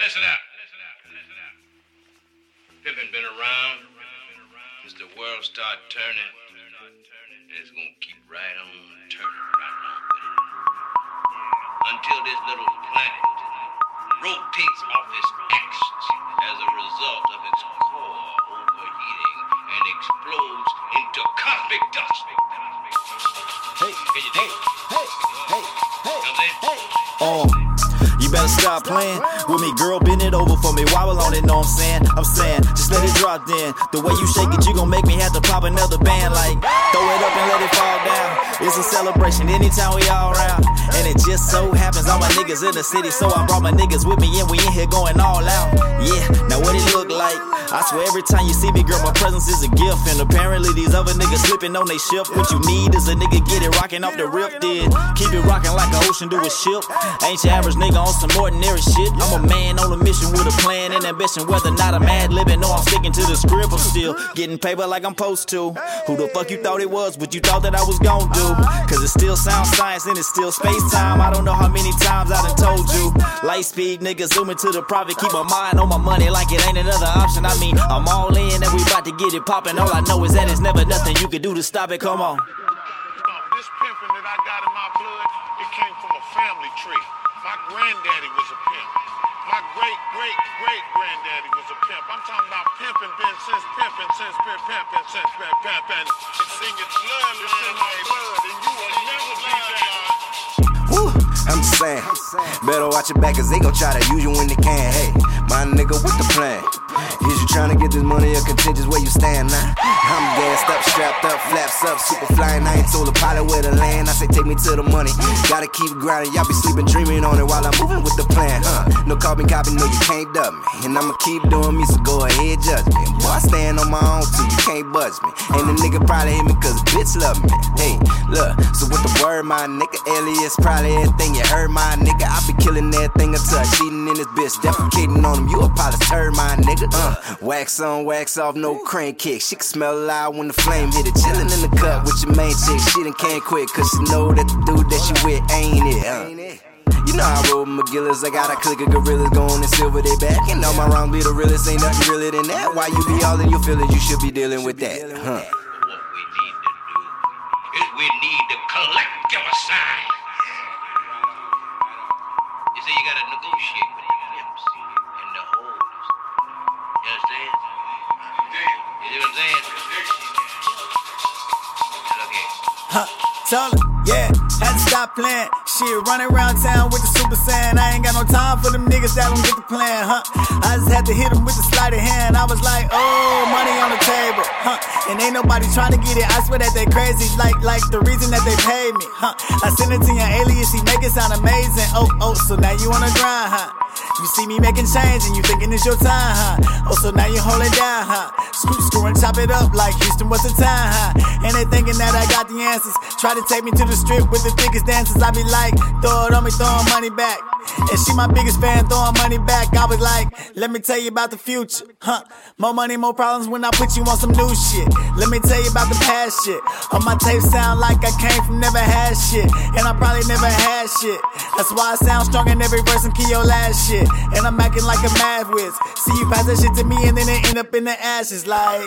Listen up. Pimpin' been around since the world start turning, and it's gonna keep right on turning right on with it until this little planet rotates off its axis as a result of its core overheating and explodes into cosmic dust. Hey. You better stop playing with me, girl. Bend it over for me. Wobble on it, know what I'm saying? Just let it drop then. The way you shake it, you gon' make me have to pop another band. Like, throw it up and let it fall down. It's a celebration anytime we all around. And it just so happens all my niggas in the city, so I brought my niggas with me and we in here going all out. Yeah, now what it look like? I swear every time you see me, girl, my presence is a gift. And apparently these other niggas slipping on they ship. What you need is a nigga get it rocking off the rip, then keep it rocking like an ocean to a ship. Ain't your average nigga on some ordinary shit. I'm a man on a mission with a plan and ambition. Whether or not I'm ad-libbing or I'm sticking to the script, I'm still getting paper like I'm supposed to. Who the fuck you thought it was, but you thought that I was gon' do? Cause it still sounds science and it's still space-time. I don't know how many times I done told you. Light speed, nigga, zooming to the private. Keep my mind on my money like it ain't another option. I mean, I'm all in and we about to get it poppin'. All I know is that it's never nothing you can do to stop it, come on. This pimpin' that I got in my blood, it came from a family tree. My granddaddy was a pimp. My great-great-great-granddaddy was a pimp. I'm talking about pimpin' been since pimpin'. It's in your blood, it's in my blood, and you will never be that. Woo, I'm saying, better watch your back, cause they gon' try to use you when they can. Hey, my nigga, with the plan? Is you tryna get this money or contentious where you stand now? I'm gassed up, strapped up, flaps up, super flying. I ain't told a pilot where to land. I say take me to the money. Gotta keep grinding, y'all be sleeping, dreaming on it while I'm moving with the plan, No carbon copy, no you can't dub me. And I'ma keep doing me, so go ahead, judge me. Boy, I stand on my own too, you can't budge me. And the nigga probably hit me cause bitch love me. Hey, look, so what the word, my nigga? Alias, probably everything you heard, my nigga. I be killing everything I touch, cheating in this bitch, defecating on him. You a pilot, turd, my nigga. Wax on, wax off, no crane kick. She can smell loud when the flame hit it. Chillin' in the cup with your main chick. She done came quick, cause she know that the dude that she with ain't it, You know I roll McGillis, I got a click of gorillas going in silver, they back. And all my wrongs be the realest, ain't nothing realer than that. Why you be all in your feelings, you should be dealing with that, What we need to do is we need to collect your side. You see, you gotta negotiate with the pimps and the hoes. You understand? You see what I'm saying? Okay. Tell her, had to stop playing. Shit, running around town with the Super Saiyan. I ain't got no time for them niggas that don't get the plan, I just had to hit them with the sleight of hand. I was like, oh, money on the table, And ain't nobody trying to get it. I swear that they crazy, like the reason that they paid me, I sent it to your alias, she make it sound amazing. Oh, so now you on the grind, You see me making change and you thinking it's your time, Oh, so now you hold it down, Screw and chop it up like Houston was the time, And they thinking that I got the answers. Try to take me to the strip with the thickest dancers. I be like, throw it on me, throwing money back. And she my biggest fan, throwing money back. I was like, let me tell you about the future, More money, more problems when I put you on some new shit. Let me tell you about the past shit. All my tapes sound like I came from never had shit. And I probably never had shit. That's why I sound strong in every verse and key your last shit. And I'm acting like a mad whiz. See you pass that shit to me and then it end up in the ashes like...